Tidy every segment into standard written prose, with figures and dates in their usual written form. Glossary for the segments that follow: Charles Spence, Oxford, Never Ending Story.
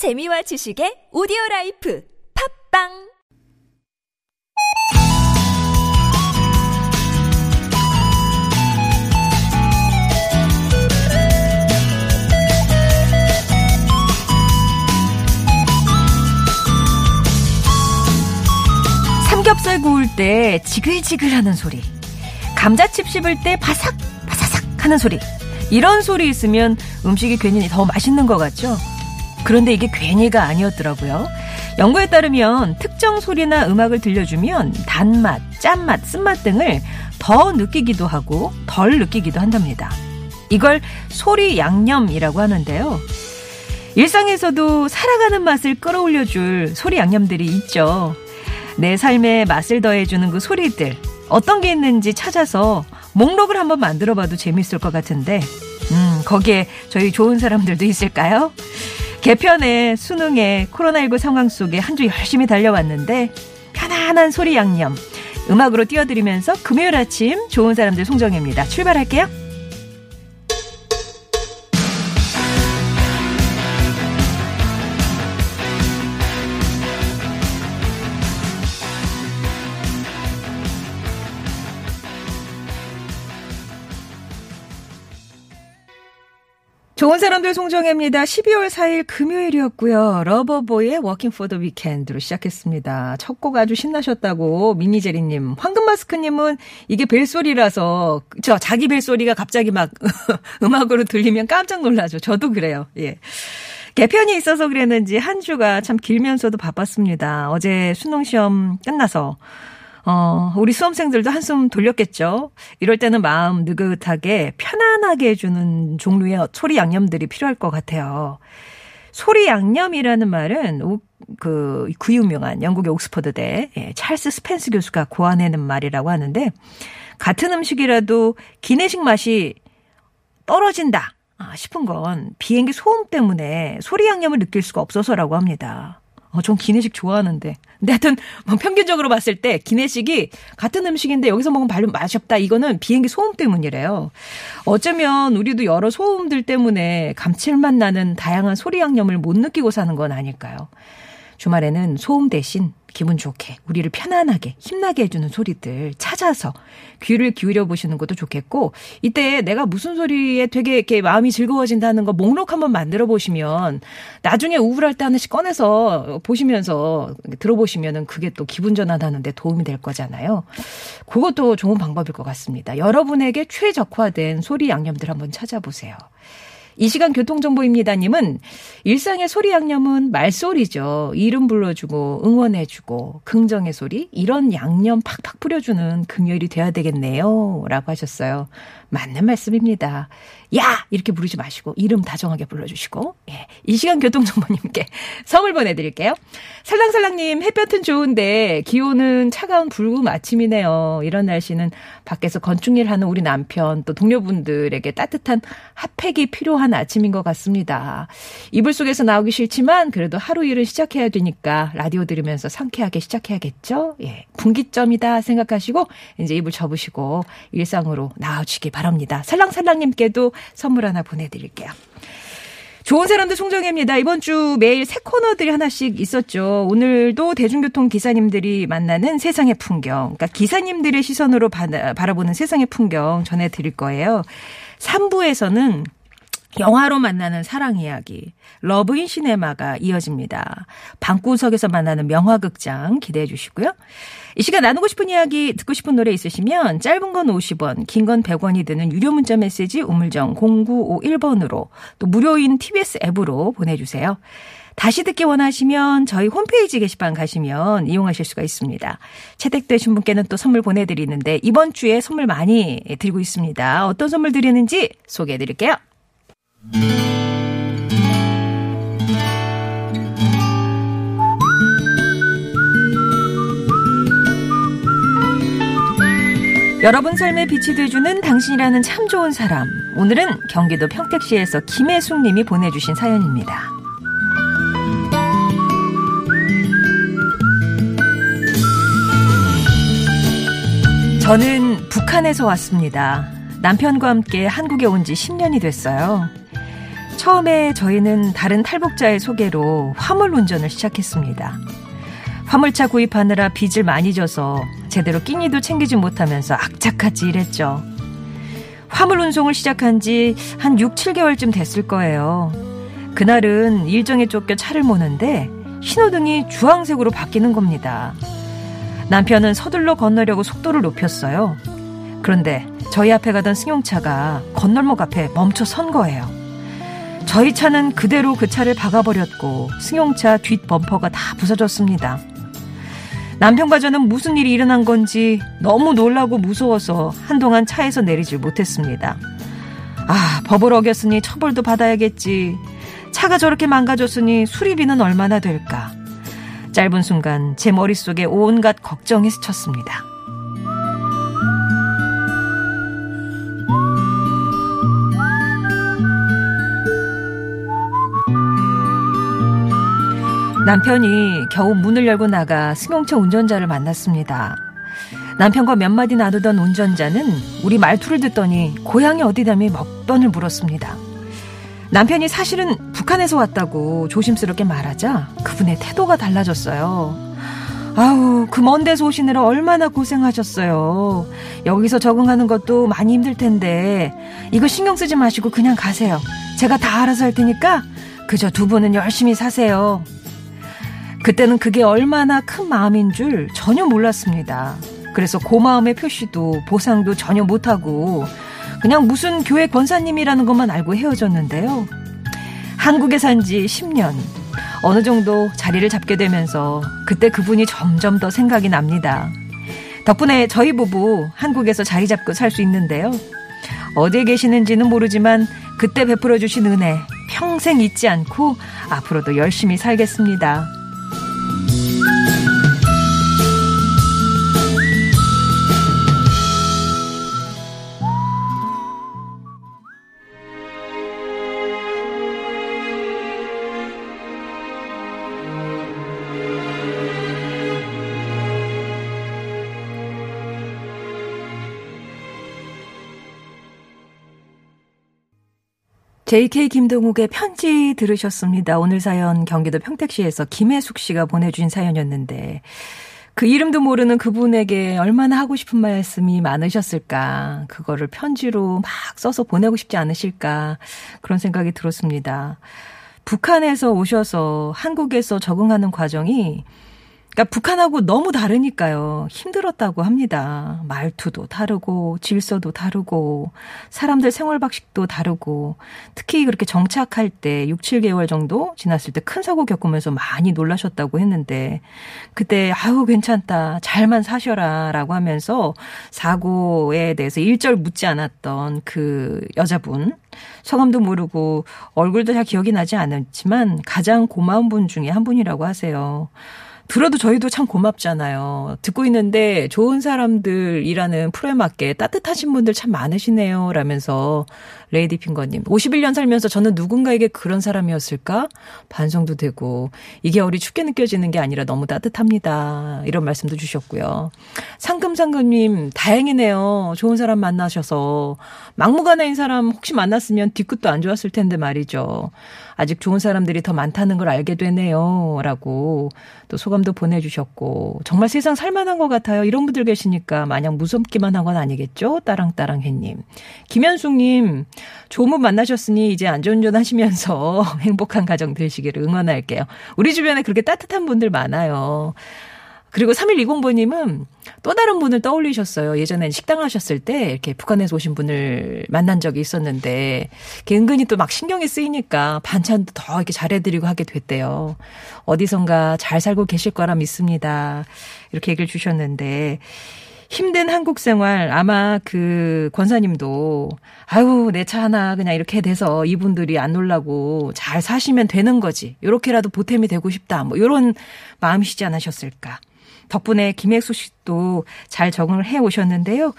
재미와 지식의 오디오라이프 팝빵 삼겹살 구울 때 지글지글하는 소리, 감자칩 씹을 때 바삭 바사삭 하는 소리, 이런 소리 있으면 음식이 괜히 더 맛있는 것 같죠? 그런데 이게 괜히가 아니었더라고요. 연구에 따르면 특정 소리나 음악을 들려주면 단맛, 짠맛, 쓴맛 등을 더 느끼기도 하고 덜 느끼기도 한답니다. 이걸 소리 양념이라고 하는데요. 일상에서도 살아가는 맛을 끌어올려줄 소리 양념들이 있죠. 내 삶에 맛을 더해주는 그 소리들, 어떤 게 있는지 찾아서 목록을 한번 만들어봐도 재밌을 것 같은데 거기에 저희 좋은 사람들도 있을까요? 개편에, 수능에, 코로나19 상황 속에 한 주 열심히 달려왔는데 편안한 소리 양념, 음악으로 띄워드리면서 금요일 아침 좋은 사람들 송정혜입니다. 출발할게요. 좋은 사람들 송정혜입니다. 12월 4일 금요일이었고요. 러버보이의 워킹 포 더 위켄드로 시작했습니다. 첫 곡 아주 신나셨다고 미니제리님. 황금마스크님은 이게 벨소리라서 저 자기 벨소리가 갑자기 막 음악으로 들리면 깜짝 놀라죠. 저도 그래요. 예. 개편이 있어서 그랬는지 한 주가 참 길면서도 바빴습니다. 어제 수능시험 끝나서 우리 수험생들도 한숨 돌렸겠죠. 이럴 때는 마음 느긋하게 편안하게 해주는 종류의 소리 양념들이 필요할 것 같아요. 소리 양념이라는 말은 그 유명한 영국의 옥스퍼드대 찰스 스펜스 교수가 고안해낸 말이라고 하는데, 같은 음식이라도 기내식 맛이 떨어진다 싶은 건 비행기 소음 때문에 소리 양념을 느낄 수가 없어서라고 합니다. 전 기내식 좋아하는데. 근데 하여튼, 평균적으로 봤을 때, 기내식이 같은 음식인데 여기서 먹으면 맛이 없다. 이거는 비행기 소음 때문이래요. 어쩌면 우리도 여러 소음들 때문에 감칠맛 나는 다양한 소리 양념을 못 느끼고 사는 건 아닐까요? 주말에는 소음 대신 기분 좋게, 우리를 편안하게, 힘나게 해주는 소리들 찾아서 귀를 기울여 보시는 것도 좋겠고, 이때 내가 무슨 소리에 되게 이렇게 마음이 즐거워진다는 거 목록 한번 만들어 보시면, 나중에 우울할 때 하나씩 꺼내서 보시면서 들어보시면은 그게 또 기분 전환하는데 도움이 될 거잖아요. 그것도 좋은 방법일 것 같습니다. 여러분에게 최적화된 소리 양념들 한번 찾아보세요. 이 시간 교통정보입니다님은, 일상의 소리 양념은 말소리죠. 이름 불러주고 응원해주고 긍정의 소리, 이런 양념 팍팍 뿌려주는 금요일이 돼야 되겠네요 라고 하셨어요. 맞는 말씀입니다. 야! 이렇게 부르지 마시고 이름 다정하게 불러주시고. 예, 이 시간 교통정보님께 선물 보내드릴게요. 살랑살랑님, 햇볕은 좋은데 기온은 차가운 붉은 아침이네요. 이런 날씨는 밖에서 건축일하는 우리 남편 또 동료분들에게 따뜻한 핫팩이 필요한 아침인 것 같습니다. 이불 속에서 나오기 싫지만 그래도 하루 일을 시작해야 되니까 라디오 들으면서 상쾌하게 시작해야겠죠. 예, 분기점이다 생각하시고 이제 이불 접으시고 일상으로 나아지기 바랍니다. 살랑살랑님께도 선물 하나 보내드릴게요. 좋은 사람들 송정혜입니다. 이번 주 매일 새 코너들이 하나씩 있었죠. 오늘도 대중교통 기사님들이 만나는 세상의 풍경, 그러니까 기사님들의 시선으로 바라보는 세상의 풍경 전해드릴 거예요. 3부에서는 영화로 만나는 사랑 이야기, 러브인 시네마가 이어집니다. 방구석에서 만나는 명화극장 기대해 주시고요. 이 시간 나누고 싶은 이야기, 듣고 싶은 노래 있으시면 짧은 건 50원, 긴 건 100원이 드는 유료 문자 메시지 우물정 0951번으로, 또 무료인 TBS 앱으로 보내주세요. 다시 듣기 원하시면 저희 홈페이지 게시판 가시면 이용하실 수가 있습니다. 채택되신 분께는 또 선물 보내드리는데, 이번 주에 선물 많이 드리고 있습니다. 어떤 선물 드리는지 소개해 드릴게요. 여러분 삶에 빛이 되어주는 당신이라는 참 좋은 사람. 오늘은 경기도 평택시에서 김혜숙 님이 보내주신 사연입니다. 저는 북한에서 왔습니다. 남편과 함께 한국에 온 지 10년이 됐어요. 처음에 저희는 다른 탈북자의 소개로 화물 운전을 시작했습니다. 화물차 구입하느라 빚을 많이 져서 제대로 끼니도 챙기지 못하면서 악착같이 일했죠. 화물 운송을 시작한 지 한 6, 7개월쯤 됐을 거예요. 그날은 일정에 쫓겨 차를 모는데 신호등이 주황색으로 바뀌는 겁니다. 남편은 서둘러 건너려고 속도를 높였어요. 그런데 저희 앞에 가던 승용차가 건널목 앞에 멈춰 선 거예요. 저희 차는 그대로 그 차를 박아버렸고 승용차 뒷 범퍼가 다 부서졌습니다. 남편과 저는 무슨 일이 일어난 건지 너무 놀라고 무서워서 한동안 차에서 내리질 못했습니다. 아, 법을 어겼으니 처벌도 받아야겠지. 차가 저렇게 망가졌으니 수리비는 얼마나 될까. 짧은 순간 제 머릿속에 온갖 걱정이 스쳤습니다. 남편이 겨우 문을 열고 나가 승용차 운전자를 만났습니다. 남편과 몇 마디 나누던 운전자는 우리 말투를 듣더니 고향이 어디다며 먹번을 물었습니다. 남편이 사실은 북한에서 왔다고 조심스럽게 말하자 그분의 태도가 달라졌어요. 아우, 그 먼 데서 오시느라 얼마나 고생하셨어요. 여기서 적응하는 것도 많이 힘들 텐데 이거 신경 쓰지 마시고 그냥 가세요. 제가 다 알아서 할 테니까 그저 두 분은 열심히 사세요. 그때는 그게 얼마나 큰 마음인 줄 전혀 몰랐습니다. 그래서 고마움의 표시도 보상도 전혀 못하고 그냥 무슨 교회 권사님이라는 것만 알고 헤어졌는데요. 한국에 산 지 10년, 어느 정도 자리를 잡게 되면서 그때 그분이 점점 더 생각이 납니다. 덕분에 저희 부부 한국에서 자리 잡고 살 수 있는데요. 어디에 계시는지는 모르지만 그때 베풀어 주신 은혜 평생 잊지 않고 앞으로도 열심히 살겠습니다. JK 김동욱의 편지 들으셨습니다. 오늘 사연 경기도 평택시에서 김혜숙 씨가 보내주신 사연이었는데 그 이름도 모르는 그분에게 얼마나 하고 싶은 말씀이 많으셨을까. 그거를 편지로 막 써서 보내고 싶지 않으실까. 그런 생각이 들었습니다. 북한에서 오셔서 한국에서 적응하는 과정이 그러니까 북한하고 너무 다르니까요. 힘들었다고 합니다. 말투도 다르고 질서도 다르고 사람들 생활 방식도 다르고 특히 그렇게 정착할 때 6, 7개월 정도 지났을 때 큰 사고 겪으면서 많이 놀라셨다고 했는데 그때 아유 괜찮다 잘만 사셔라 라고 하면서 사고에 대해서 일절 묻지 않았던 그 여자분 성함도 모르고 얼굴도 잘 기억이 나지 않았지만 가장 고마운 분 중에 한 분이라고 하세요. 들어도 저희도 참 고맙잖아요. 듣고 있는데 좋은 사람들이라는 프로에 맞게 따뜻하신 분들 참 많으시네요. 라면서 레이디 핑거님. 51년 살면서 저는 누군가에게 그런 사람이었을까? 반성도 되고 이게 어리 춥게 느껴지는 게 아니라 너무 따뜻합니다. 이런 말씀도 주셨고요. 상금상금님 다행이네요. 좋은 사람 만나셔서 막무가내인 사람 혹시 만났으면 뒤끝도 안 좋았을 텐데 말이죠. 아직 좋은 사람들이 더 많다는 걸 알게 되네요. 라고 또 소감도 보내주셨고 정말 세상 살만한 것 같아요. 이런 분들 계시니까 마냥 무섭기만 한 건 아니겠죠? 따랑따랑해님. 김현숙님 조문 만나셨으니 이제 안전운전 하시면서 행복한 가정 되시기를 응원할게요. 우리 주변에 그렇게 따뜻한 분들 많아요. 그리고 3120번님은 또 다른 분을 떠올리셨어요. 예전엔 식당 하셨을 때 이렇게 북한에서 오신 분을 만난 적이 있었는데 은근히 또 막 신경이 쓰이니까 반찬도 더 이렇게 잘해드리고 하게 됐대요. 어디선가 잘 살고 계실 거라 믿습니다. 이렇게 얘기를 주셨는데 힘든 한국 생활 아마 그 권사님도 아유 내 차 하나 그냥 이렇게 돼서 이분들이 안 놀라고 잘 사시면 되는 거지. 이렇게라도 보탬이 되고 싶다. 뭐 이런 마음이시지 않으셨을까. 덕분에 김혜수 씨도 잘 적응을 해오셨는데요.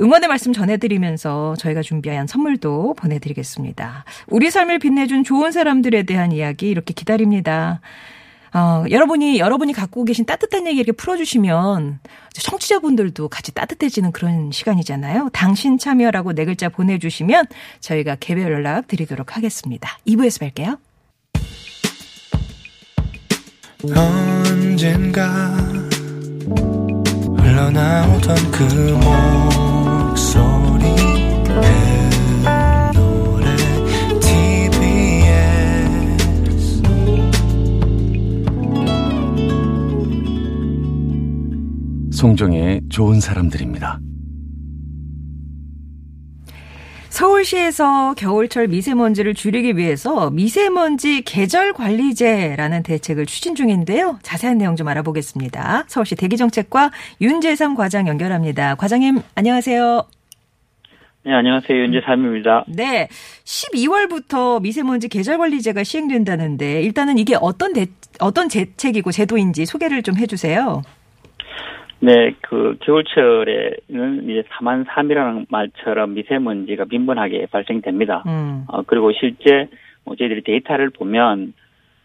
응원의 말씀 전해드리면서 저희가 준비한 선물도 보내드리겠습니다. 우리 삶을 빛내준 좋은 사람들에 대한 이야기 이렇게 기다립니다. 여러분이 갖고 계신 따뜻한 얘기 이렇게 풀어주시면 청취자분들도 같이 따뜻해지는 그런 시간이잖아요. 당신 참여라고 네 글자 보내주시면 저희가 개별 연락 드리도록 하겠습니다. 2부에서 뵐게요. 언젠가 흘러나오던 그 목소리 내 노래 TBS 송정의 좋은 사람들입니다. 서울시에서 겨울철 미세먼지를 줄이기 위해서 미세먼지 계절관리제라는 대책을 추진 중인데요. 자세한 내용 좀 알아보겠습니다. 서울시 대기정책과 윤재삼 과장 연결합니다. 과장님 안녕하세요. 네, 안녕하세요. 윤재삼입니다. 네, 12월부터 미세먼지 계절관리제가 시행된다는데 일단은 이게 어떤 대책이고 제도인지 소개를 좀 해주세요. 네, 겨울철에는 이제 4만 3이라는 말처럼 미세먼지가 빈번하게 발생됩니다. 그리고 실제 저희들이 데이터를 보면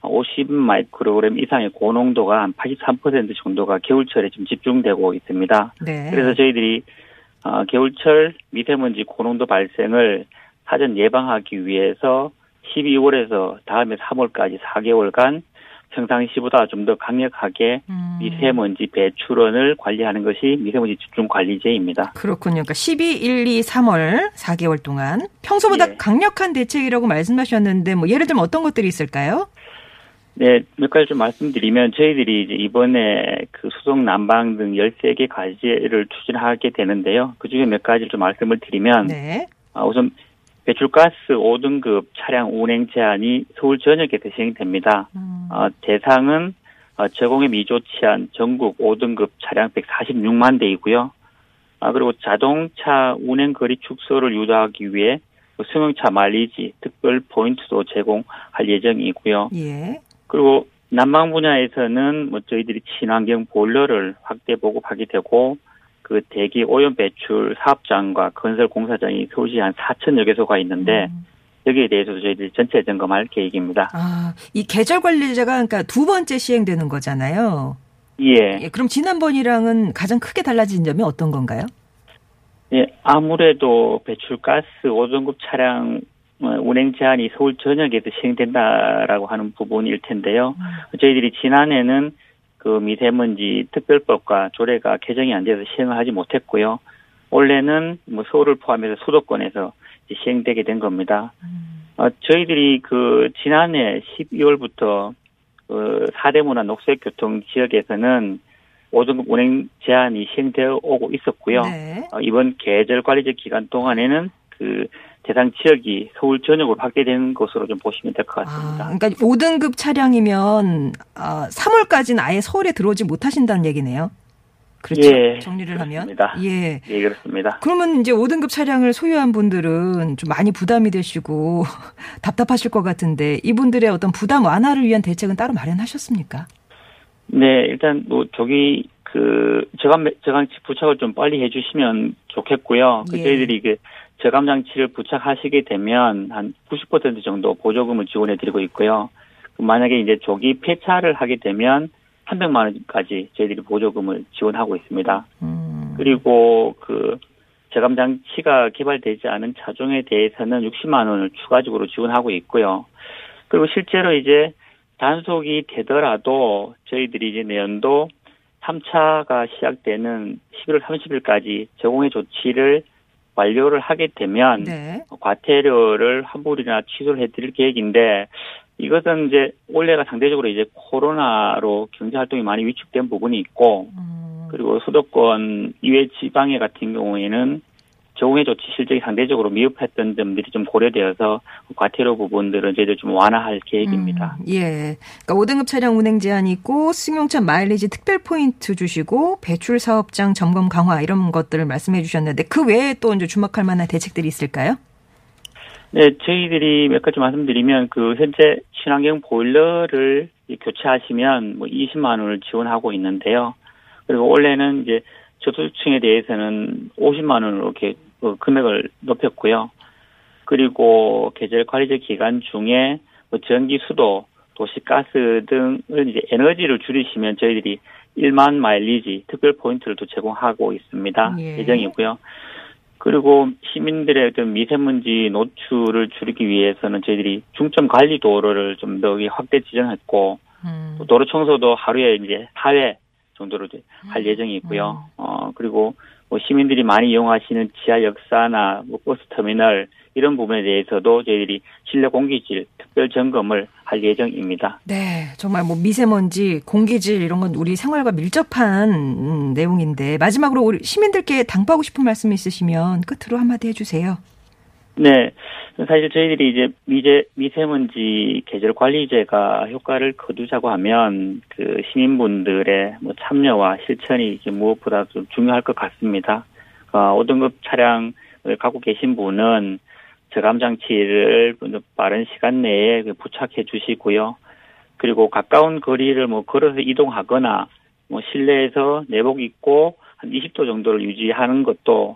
50 마이크로그램 이상의 고농도가 한 83% 정도가 겨울철에 좀 집중되고 있습니다. 네. 그래서 저희들이 겨울철 미세먼지 고농도 발생을 사전 예방하기 위해서 12월에서 다음해 3월까지 4개월간 평상시보다 좀 더 강력하게 미세먼지 배출원을 관리하는 것이 미세먼지 집중관리제입니다. 그렇군요. 그러니까 12, 1, 2, 3월 4개월 동안 평소보다 강력한 대책이라고 말씀하셨는데 예를 들면 어떤 것들이 있을까요? 네, 몇 가지 좀 말씀드리면 저희들이 이제 이번에 수송 난방 등 13개 과제를 추진하게 되는데요. 그중에 몇 가지를 좀 말씀을 드리면 우선 배출가스 5등급 차량 운행 제한이 서울 전역에서 시행됩니다. 대상은 저공해 미조치한 전국 5등급 차량 146만 대이고요. 그리고 자동차 운행 거리 축소를 유도하기 위해 승용차 마일리지 특별 포인트도 제공할 예정이고요. 예. 그리고 난방 분야에서는 저희들이 친환경 보일러를 확대 보급하게 되고 대기 오염 배출 사업장과 건설 공사장이 서울시 한 4,000여 개소가 있는데 여기에 대해서도 저희들이 전체 점검할 계획입니다. 아, 이 계절 관리제가 그러니까 두 번째 시행되는 거잖아요. 예. 그럼 지난번이랑은 가장 크게 달라진 점이 어떤 건가요? 예, 아무래도 배출가스 5등급 차량 운행 제한이 서울 전역에서 시행된다라고 하는 부분일 텐데요. 저희들이 지난해는 미세먼지 특별법과 조례가 개정이 안 돼서 시행을 하지 못했고요. 올해는 서울을 포함해서 수도권에서 시행되게 된 겁니다. 저희들이 지난해 12월부터 4대문화 녹색교통 지역에서는 5등급 운행 제한이 시행되어 오고 있었고요. 네. 이번 계절관리제 기간 동안에는 대상 지역이 서울 전역으로 확대된 것으로 좀 보시면 될 것 같습니다. 그러니까 5등급 차량이면 3월까지는 아예 서울에 들어오지 못하신다는 얘기네요. 그렇죠. 예, 정리를 그렇습니다. 하면. 예. 예, 그렇습니다. 그러면 이제 5등급 차량을 소유한 분들은 좀 많이 부담이 되시고 답답하실 것 같은데 이분들의 어떤 부담 완화를 위한 대책은 따로 마련하셨습니까? 네, 일단 저기 저감치 부착을 좀 빨리 해주시면 좋겠고요. 예. 저희들이 저감 장치를 부착하시게 되면 한 90% 정도 보조금을 지원해 드리고 있고요. 만약에 이제 조기 폐차를 하게 되면 300만 원까지 저희들이 보조금을 지원하고 있습니다. 그리고 저감 장치가 개발되지 않은 차종에 대해서는 60만 원을 추가적으로 지원하고 있고요. 그리고 실제로 이제 단속이 되더라도 저희들이 이제 내년도 3차가 시작되는 11월 30일까지 제공해 조치를 완료를 하게 되면 과태료를 환불이나 취소를 해드릴 계획인데 이것은 이제 올해가 상대적으로 이제 코로나로 경제 활동이 많이 위축된 부분이 있고 그리고 수도권 이외 지방에 같은 경우에는 적응의 조치 실적이 상대적으로 미흡했던 점들이 좀 고려되어서 과태료 부분들은 저희도 좀 완화할 계획입니다. 예. 그러니까 5등급 차량 운행 제한이 있고 승용차 마일리지 특별 포인트 주시고 배출 사업장 점검 강화 이런 것들을 말씀해 주셨는데 그 외에 또 이제 주목할 만한 대책들이 있을까요? 네, 저희들이 몇 가지 말씀드리면 현재 친환경 보일러를 교체하시면 20만 원을 지원하고 있는데요. 그리고 올해는 이제 저소득층에 대해서는 50만 원으로 이렇게 금액을 높였고요. 그리고 계절관리제 기간 중에 전기수도 도시가스 등을 이제 에너지를 줄이시면 저희들이 1만 마일리지 특별 포인트를 또 제공하고 있습니다. 예. 예정이고요. 그리고 시민들의 어떤 미세먼지 노출을 줄이기 위해서는 저희들이 중점 관리 도로를 좀 더 확대 지정했고 또 도로 청소도 하루에 이제 4회 정도로 할 예정이고요. 그리고 뭐 시민들이 많이 이용하시는 지하 역사나 뭐 버스 터미널 이런 부분에 대해서도 저희들이 실내 공기질 특별 점검을 할 예정입니다. 네, 정말 뭐 미세먼지, 공기질 이런 건 우리 생활과 밀접한 내용인데 마지막으로 우리 시민들께 당부하고 싶은 말씀 있으시면 끝으로 한마디 해주세요. 네, 사실 저희들이 이제 미세먼지 계절 관리제가 효과를 거두자고 하면 그 시민분들의 뭐 참여와 실천이 이제 무엇보다 좀 중요할 것 같습니다. 오등급 차량을 갖고 계신 분은 저감 장치를 빠른 시간 내에 부착해 주시고요. 그리고 가까운 거리를 뭐 걸어서 이동하거나 뭐 실내에서 내복 입고 한 20도 정도를 유지하는 것도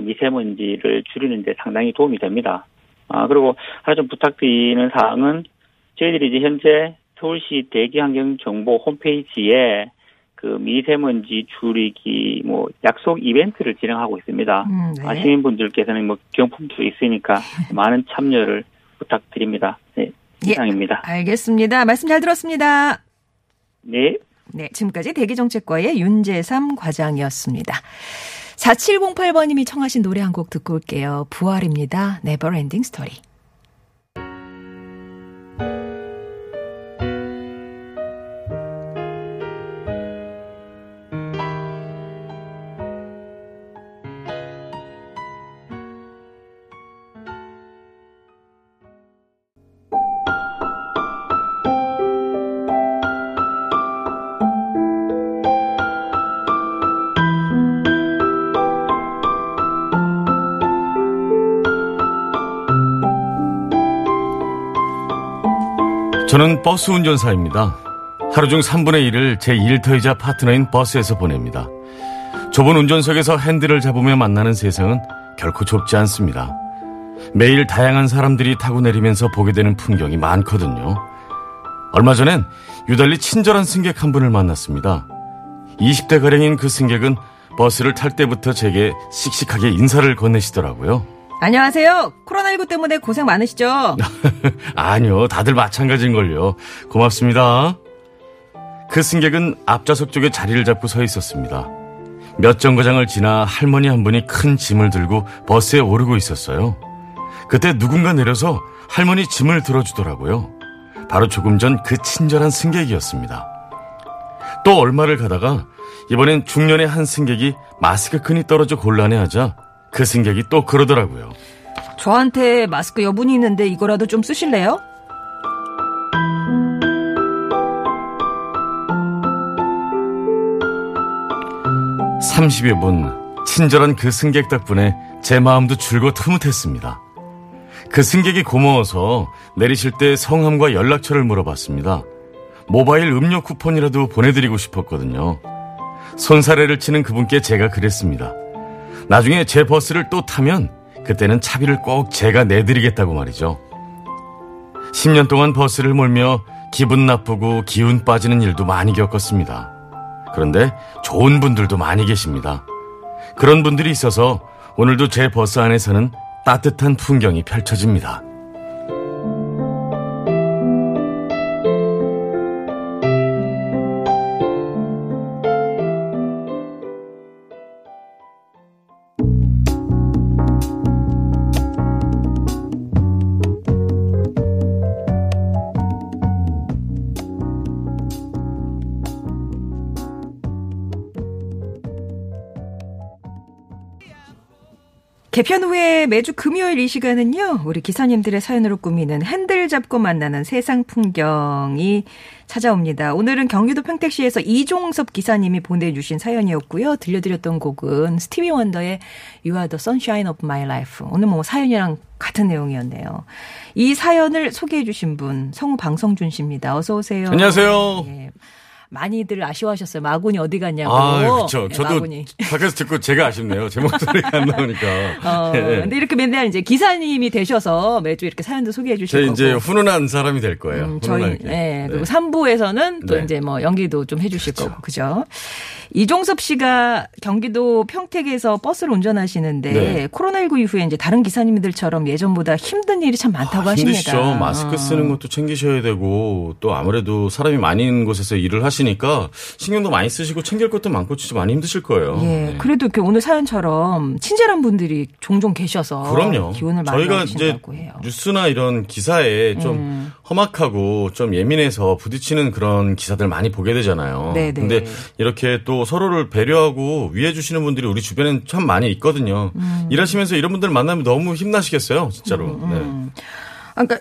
미세먼지를 줄이는 데 상당히 도움이 됩니다. 그리고 하나 좀 부탁드리는 사항은 저희들이 이제 현재 서울시 대기환경정보 홈페이지에 그 미세먼지 줄이기 뭐 약속 이벤트를 진행하고 있습니다. 네. 시민분들께서는 뭐 경품도 있으니까 많은 참여를 부탁드립니다. 네, 이상입니다. 예, 알겠습니다. 말씀 잘 들었습니다. 네. 네, 지금까지 대기정책과의 윤재삼 과장이었습니다. 4708번님이 청하신 노래 한 곡 듣고 올게요. 부활입니다. Never Ending Story. 저는 버스 운전사입니다. 하루 중 3분의 1을 제 일터이자 파트너인 버스에서 보냅니다. 좁은 운전석에서 핸들을 잡으며 만나는 세상은 결코 좁지 않습니다. 매일 다양한 사람들이 타고 내리면서 보게 되는 풍경이 많거든요. 얼마 전엔 유달리 친절한 승객 한 분을 만났습니다. 20대가량인 그 승객은 버스를 탈 때부터 제게 씩씩하게 인사를 건네시더라고요. 안녕하세요. 코로나19 때문에 고생 많으시죠? 아니요. 다들 마찬가지인걸요. 고맙습니다. 그 승객은 앞좌석 쪽에 자리를 잡고 서 있었습니다. 몇 정거장을 지나 할머니 한 분이 큰 짐을 들고 버스에 오르고 있었어요. 그때 누군가 내려서 할머니 짐을 들어주더라고요. 바로 조금 전 그 친절한 승객이었습니다. 또 얼마를 가다가 이번엔 중년의 한 승객이 마스크끈이 떨어져 곤란해하자 그 승객이 또 그러더라고요. 저한테 마스크 여분이 있는데 이거라도 좀 쓰실래요? 삼십여 분 친절한 그 승객 덕분에 제 마음도 줄곧 흐뭇했습니다. 그 승객이 고마워서 내리실 때 성함과 연락처를 물어봤습니다. 모바일 음료 쿠폰이라도 보내드리고 싶었거든요. 손사래를 치는 그분께 제가 그랬습니다. 나중에 제 버스를 또 타면 그때는 차비를 꼭 제가 내드리겠다고 말이죠. 10년 동안 버스를 몰며 기분 나쁘고 기운 빠지는 일도 많이 겪었습니다. 그런데 좋은 분들도 많이 계십니다. 그런 분들이 있어서 오늘도 제 버스 안에서는 따뜻한 풍경이 펼쳐집니다. 개편 후에 매주 금요일 이 시간은요. 우리 기사님들의 사연으로 꾸미는 핸들 잡고 만나는 세상 풍경이 찾아옵니다. 오늘은 경기도 평택시에서 이종섭 기사님이 보내주신 사연이었고요. 들려드렸던 곡은 스티비 원더의 You are the sunshine of my life. 오늘 뭐 사연이랑 같은 내용이었네요. 이 사연을 소개해 주신 분 성우 방성준 씨입니다. 어서 오세요. 안녕하세요. 네. 많이들 아쉬워하셨어요. 마군이 어디 갔냐고. 아, 그렇죠. 네, 저도 마군이. 밖에서 듣고 제가 아쉽네요. 제 목소리가 안 나오니까. 네. 근데 이렇게 맨날 이제 기사님이 되셔서 매주 이렇게 사연도 소개해 주실 거고. 제 이제 훈훈한 사람이 될 거예요. 훈훈하게. 저희, 네. 그리고 3부에서는 또 네. 이제 뭐 연기도 좀 해 주실 그렇죠. 거고. 그죠? 이종섭 씨가 경기도 평택에서 버스를 운전하시는데 네. 코로나19 이후에 이제 다른 기사님들처럼 예전보다 힘든 일이 참 많다고 하십니다. 힘드시죠. 마스크 쓰는 것도 챙기셔야 되고 또 아무래도 사람이 많은 곳에서 일을 하시니까 신경도 많이 쓰시고 챙길 것도 많고 진짜 많이 힘드실 거예요. 예, 네. 그래도 이렇게 오늘 사연처럼 친절한 분들이 종종 계셔서 그럼요. 기운을 많이 내주신다고 해요. 저희가 이제 뉴스나 이런 기사에 좀 험악하고 좀 예민해서 부딪히는 그런 기사들 많이 보게 되잖아요. 그런데 이렇게 또 서로를 배려하고 위해 주시는 분들이 우리 주변엔 참 많이 있거든요. 일하시면서 이런 분들 만나면 너무 힘나시겠어요. 진짜로. 네. 그러니까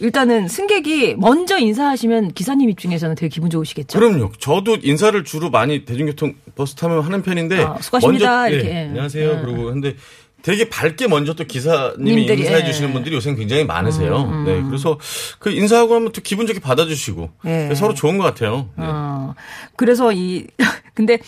일단은 승객이 먼저 인사하시면 기사님 입장에서는 되게 기분 좋으시겠죠. 그럼요. 저도 인사를 주로 많이 대중교통 버스 타면 하는 편인데 수고하십니다. 먼저, 이렇게. 네, 안녕하세요. 그러고 근데 되게 밝게 먼저 또 기사님이 인사해 주시는 분들이 요새는 굉장히 많으세요. 네, 그래서 그 인사하고 하면 또 기분 좋게 받아주시고 네. 서로 좋은 것 같아요. 네. 그래서 근데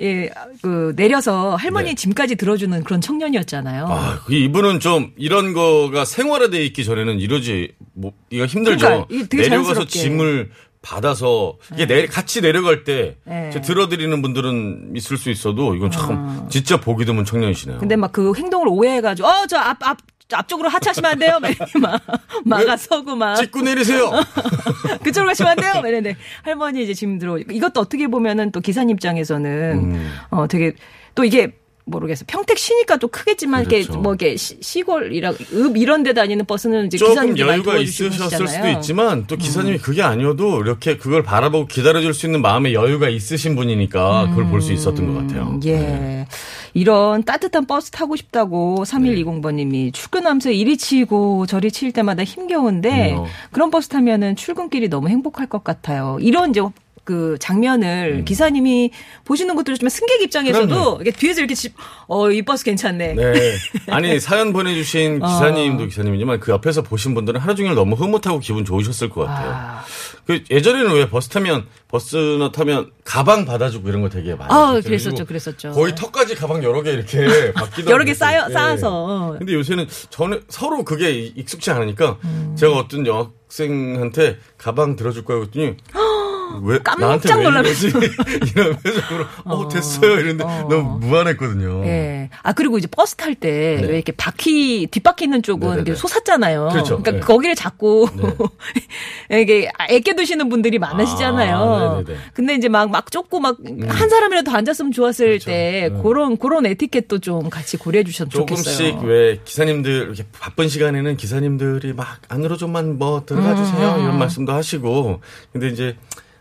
예, 그 내려서 할머니 네. 짐까지 들어주는 그런 청년이었잖아요. 아, 이분은 좀 이런 거가 생활화돼 있기 전에는 이러지 뭐 이거 힘들죠. 그러니까, 내려가서 짐을 받아서 이게 같이 내려갈 때 들어드리는 분들은 있을 수 있어도 이건 참 진짜 보기 드문 청년이시네요. 근데 막 그 행동을 오해해가지고 저 앞쪽으로 하차하시면 안 돼요. 막 막아서고 막 짚고 내리세요. 그쪽으로 가시면 안 돼요. 이랬는데 할머니 이제 짐 들어. 이것도 어떻게 보면은 또 기사님 입장에서는 되게 또 이게. 모르겠어요. 평택 시니까 또 크겠지만 그렇죠. 이렇게 뭐 이게 시골이라 읍 이런 데 다니는 버스는 이제 조금 여유가 있으셨을 수도 있지만 또 기사님이 그게 아니어도 이렇게 그걸 바라보고 기다려줄 수 있는 마음의 여유가 있으신 분이니까 그걸 볼 수 있었던 것 같아요. 예, 네. 이런 따뜻한 버스 타고 싶다고 3120번님이 출근하면서 이리 치이고 저리 치일 때마다 힘겨운데 그런 버스 타면은 출근길이 너무 행복할 것 같아요. 이런 이제. 그 장면을 기사님이 보시는 것도 좋지만 승객 입장에서도 이렇게 뒤에서 이렇게 이 버스 괜찮네. 네. 아니 사연 보내주신 기사님도 기사님이지만 그 옆에서 보신 분들은 하루 종일 너무 흐뭇하고 기분 좋으셨을 것 같아요. 그 예전에는 왜 버스나 타면 가방 받아주고 이런 거 되게 많이 그랬었죠. 거의 턱까지 가방 여러 개 이렇게 받기도 여러 개 쌓아서. 근데 요새는 저는 서로 그게 익숙치 않으니까 제가 어떤 여학생한테 가방 들어줄 거라고 했더니 왜 깜짝 놀라면서 이런 표정으로 됐어요 이런데 너무 무안했거든요. 예. 아 그리고 이제 버스 탈 때 왜 이렇게 뒷바퀴 있는 쪽은 이렇게 솟았잖아요. 그렇죠. 그러니까 거기를 잡고 이게 애껴 두시는 분들이 많으시잖아요. 근데 이제 막 쫓고 막 한 사람이라도 앉았으면 좋았을 그렇죠. 때 그런 에티켓도 좀 같이 고려해 주셨으면 좋겠어요. 조금씩 왜 기사님들 이렇게 바쁜 시간에는 기사님들이 막 안으로 좀만 뭐 들어가 주세요 이런 말씀도 하시고 근데 이제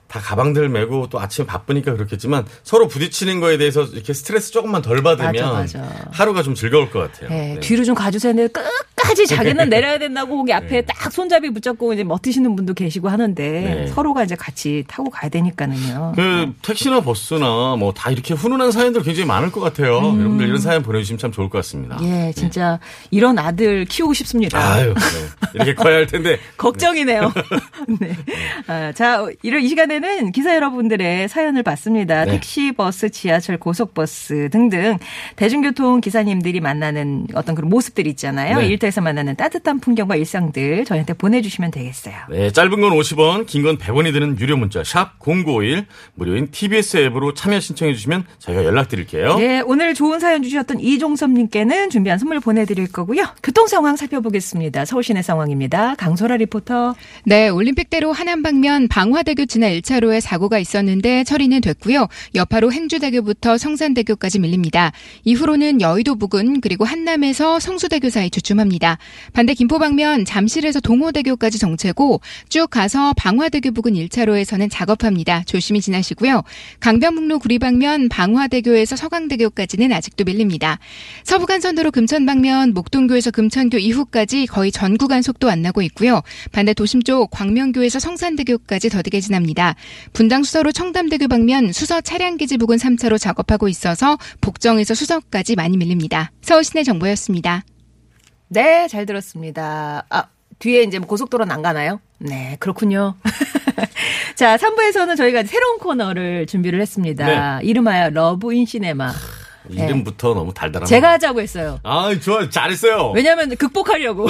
다 가방들 메고 또 아침에 바쁘니까 그렇겠지만 서로 부딪히는 거에 대해서 이렇게 스트레스 조금만 덜 받으면 맞아. 하루가 좀 즐거울 것 같아요. 네. 뒤로 좀 가주세요. 끝까지 자기는 내려야 된다고 거기 앞에 딱 손잡이 붙잡고 이제 멋지시는 분도 계시고 하는데 서로가 이제 같이 타고 가야 되니까는요. 택시나 버스나 뭐 다 이렇게 훈훈한 사연들 굉장히 많을 것 같아요. 여러분들 이런 사연 보내주시면 참 좋을 것 같습니다. 예, 진짜 이런 아들 키우고 싶습니다. 아유, 네. 이렇게 커야 할 텐데 걱정이네요. 네. 아, 자, 이 시간에 는 기사 여러분들의 사연을 봤습니다. 네. 택시, 버스, 지하철, 고속버스 등등 대중교통 기사님들이 만나는 어떤 그런 모습들이 있잖아요. 네. 일터에서 만나는 따뜻한 풍경과 일상들 저희한테 보내주시면 되겠어요. 네, 짧은 건 50원, 긴 건 100원이 드는 유료 문자 샵 0951 무료인 TBS 앱으로 참여 신청해 주시면 저희가 연락드릴게요. 네, 오늘 좋은 사연 주셨던 이종섭님께는 준비한 선물 보내드릴 거고요. 교통 상황 살펴보겠습니다. 서울시내 상황입니다. 강소라 리포터. 네, 올림픽대로 하남 방면 방화대교 지나 1차로에 사고가 있었는데 처리는 됐고요. 여파로 행주대교부터 성산대교까지 밀립니다. 이후로는 여의도 부근 그리고 한남에서 성수대교 사이 주춤합니다. 반대 김포 방면 잠실에서 동호대교까지 정체고 쭉 가서 방화대교 부근 1차로에서는 작업합니다. 조심히 지나시고요. 강변북로 구리 방면 방화대교에서 서강대교까지는 아직도 밀립니다. 서부간선도로 금천 방면 목동교에서 금천교 이후까지 거의 전 구간 속도 안 나고 있고요. 반대 도심 쪽 광명교에서 성산대교까지 더디게 지납니다. 분당 수서로 청담대교 방면 수서 차량기지 부근 3차로 작업하고 있어서 복정에서 수서까지 많이 밀립니다. 서울시내 정보였습니다. 네, 잘 들었습니다. 뒤에 이제 고속도로는 안 가나요? 네, 그렇군요. 자, 3부에서는 저희가 새로운 코너를 준비를 했습니다. 네. 이름하여 러브 인 시네마. 이름부터 네. 너무 달달합니다. 제가 하자고 했어요. 아, 좋아요. 잘했어요. 왜냐면 극복하려고.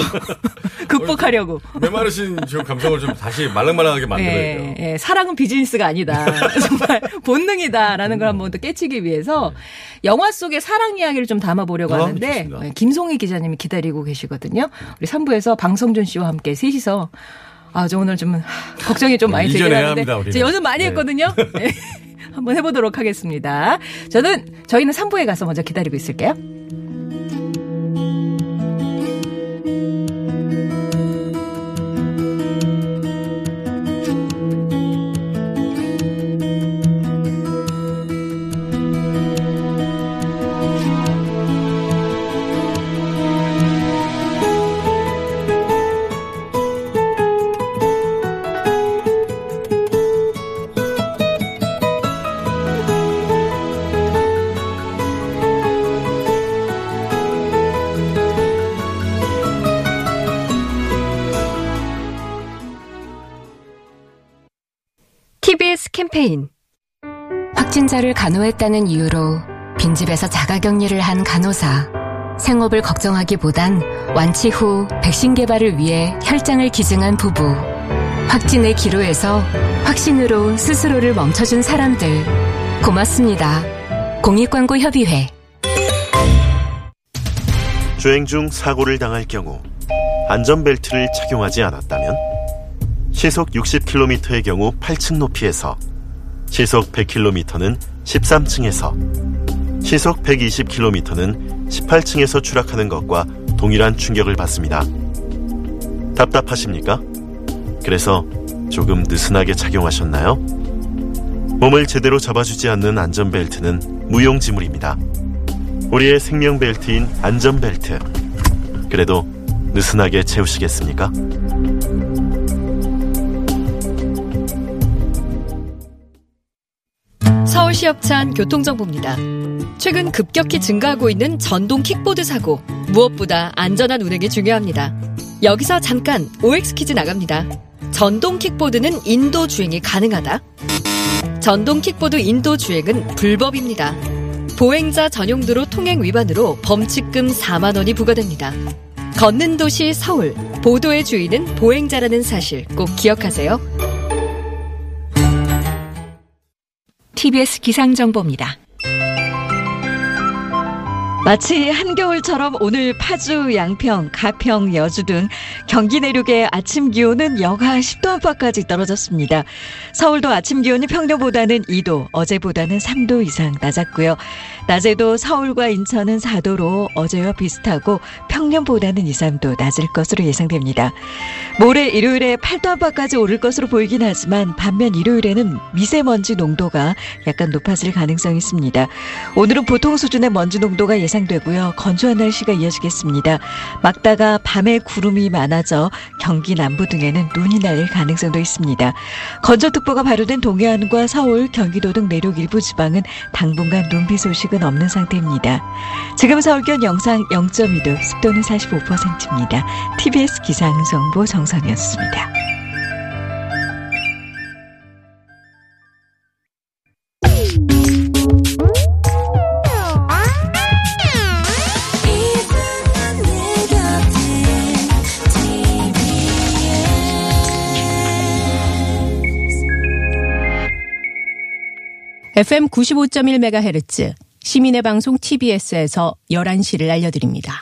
극복하려고. 메마르신 지금 감성을 좀 다시 말랑말랑하게 만들어야죠. 예, 예. 사랑은 비즈니스가 아니다. 정말 본능이다라는 걸 한번 더 깨치기 위해서 네. 영화 속의 사랑 이야기를 좀 담아보려고 하는데 김송희 기자님이 기다리고 계시거든요. 우리 3부에서 방성준 씨와 함께 셋이서 아, 저 오늘 좀 걱정이 좀 많이 되긴 하는데 연습 많이 네. 했거든요. 네. 한번 해보도록 하겠습니다. 저희는 3부에 가서 먼저 기다리고 있을게요. 캠페인. 확진자를 간호했다는 이유로 빈집에서 자가격리를 한 간호사. 생업을 걱정하기보단 완치 후 백신 개발을 위해 혈장을 기증한 부부. 확진의 기로에서 확신으로 스스로를 멈춰준 사람들. 고맙습니다. 공익광고협의회. 주행 중 사고를 당할 경우 안전벨트를 착용하지 않았다면 시속 60km의 경우 8층 높이에서 시속 100km는 13층에서 시속 120km는 18층에서 추락하는 것과 동일한 충격을 받습니다. 답답하십니까? 그래서 조금 느슨하게 착용하셨나요? 몸을 제대로 잡아주지 않는 안전벨트는 무용지물입니다. 우리의 생명벨트인 안전벨트. 그래도 느슨하게 채우시겠습니까? 서울시 협찬 교통정보입니다. 최근 급격히 증가하고 있는 전동 킥보드 사고. 무엇보다 안전한 운행이 중요합니다. 여기서 잠깐 OX 퀴즈 나갑니다. 전동 킥보드는 인도 주행이 가능하다. 전동 킥보드 인도 주행은 불법입니다. 보행자 전용도로 통행 위반으로 범칙금 4만 원이 부과됩니다. 걷는 도시 서울, 보도의 주인은 보행자라는 사실 꼭 기억하세요. TBS 기상정보입니다. 마치 한겨울처럼 오늘 파주, 양평, 가평, 여주 등 경기 내륙의 아침 기온은 영하 10도 안팎까지 떨어졌습니다. 서울도 아침 기온이 평년보다는 2도, 어제보다는 3도 이상 낮았고요. 낮에도 서울과 인천은 4도로 어제와 비슷하고 평년보다는 2, 3도 낮을 것으로 예상됩니다. 모레 일요일에 8도 안팎까지 오를 것으로 보이긴 하지만 반면 일요일에는 미세먼지 농도가 약간 높아질 가능성이 있습니다. 오늘은 보통 수준의 먼지 농도가 예상되고요. 건조한 날씨가 이어지겠습니다. 막다가 밤에 구름이 많아져 경기 남부 등에는 눈이 내릴 가능성도 있습니다. 건조특보가 발효된 동해안과 서울, 경기도 등 내륙 일부 지방은 당분간 눈비 소식은 없는 상태입니다. 지금 서울 기온 영상 0.2도, 습도는 45%입니다. TBS 기상정보 정선이었습니다. FM 95.1MHz 시민의 방송 TBS에서 11시를 알려드립니다.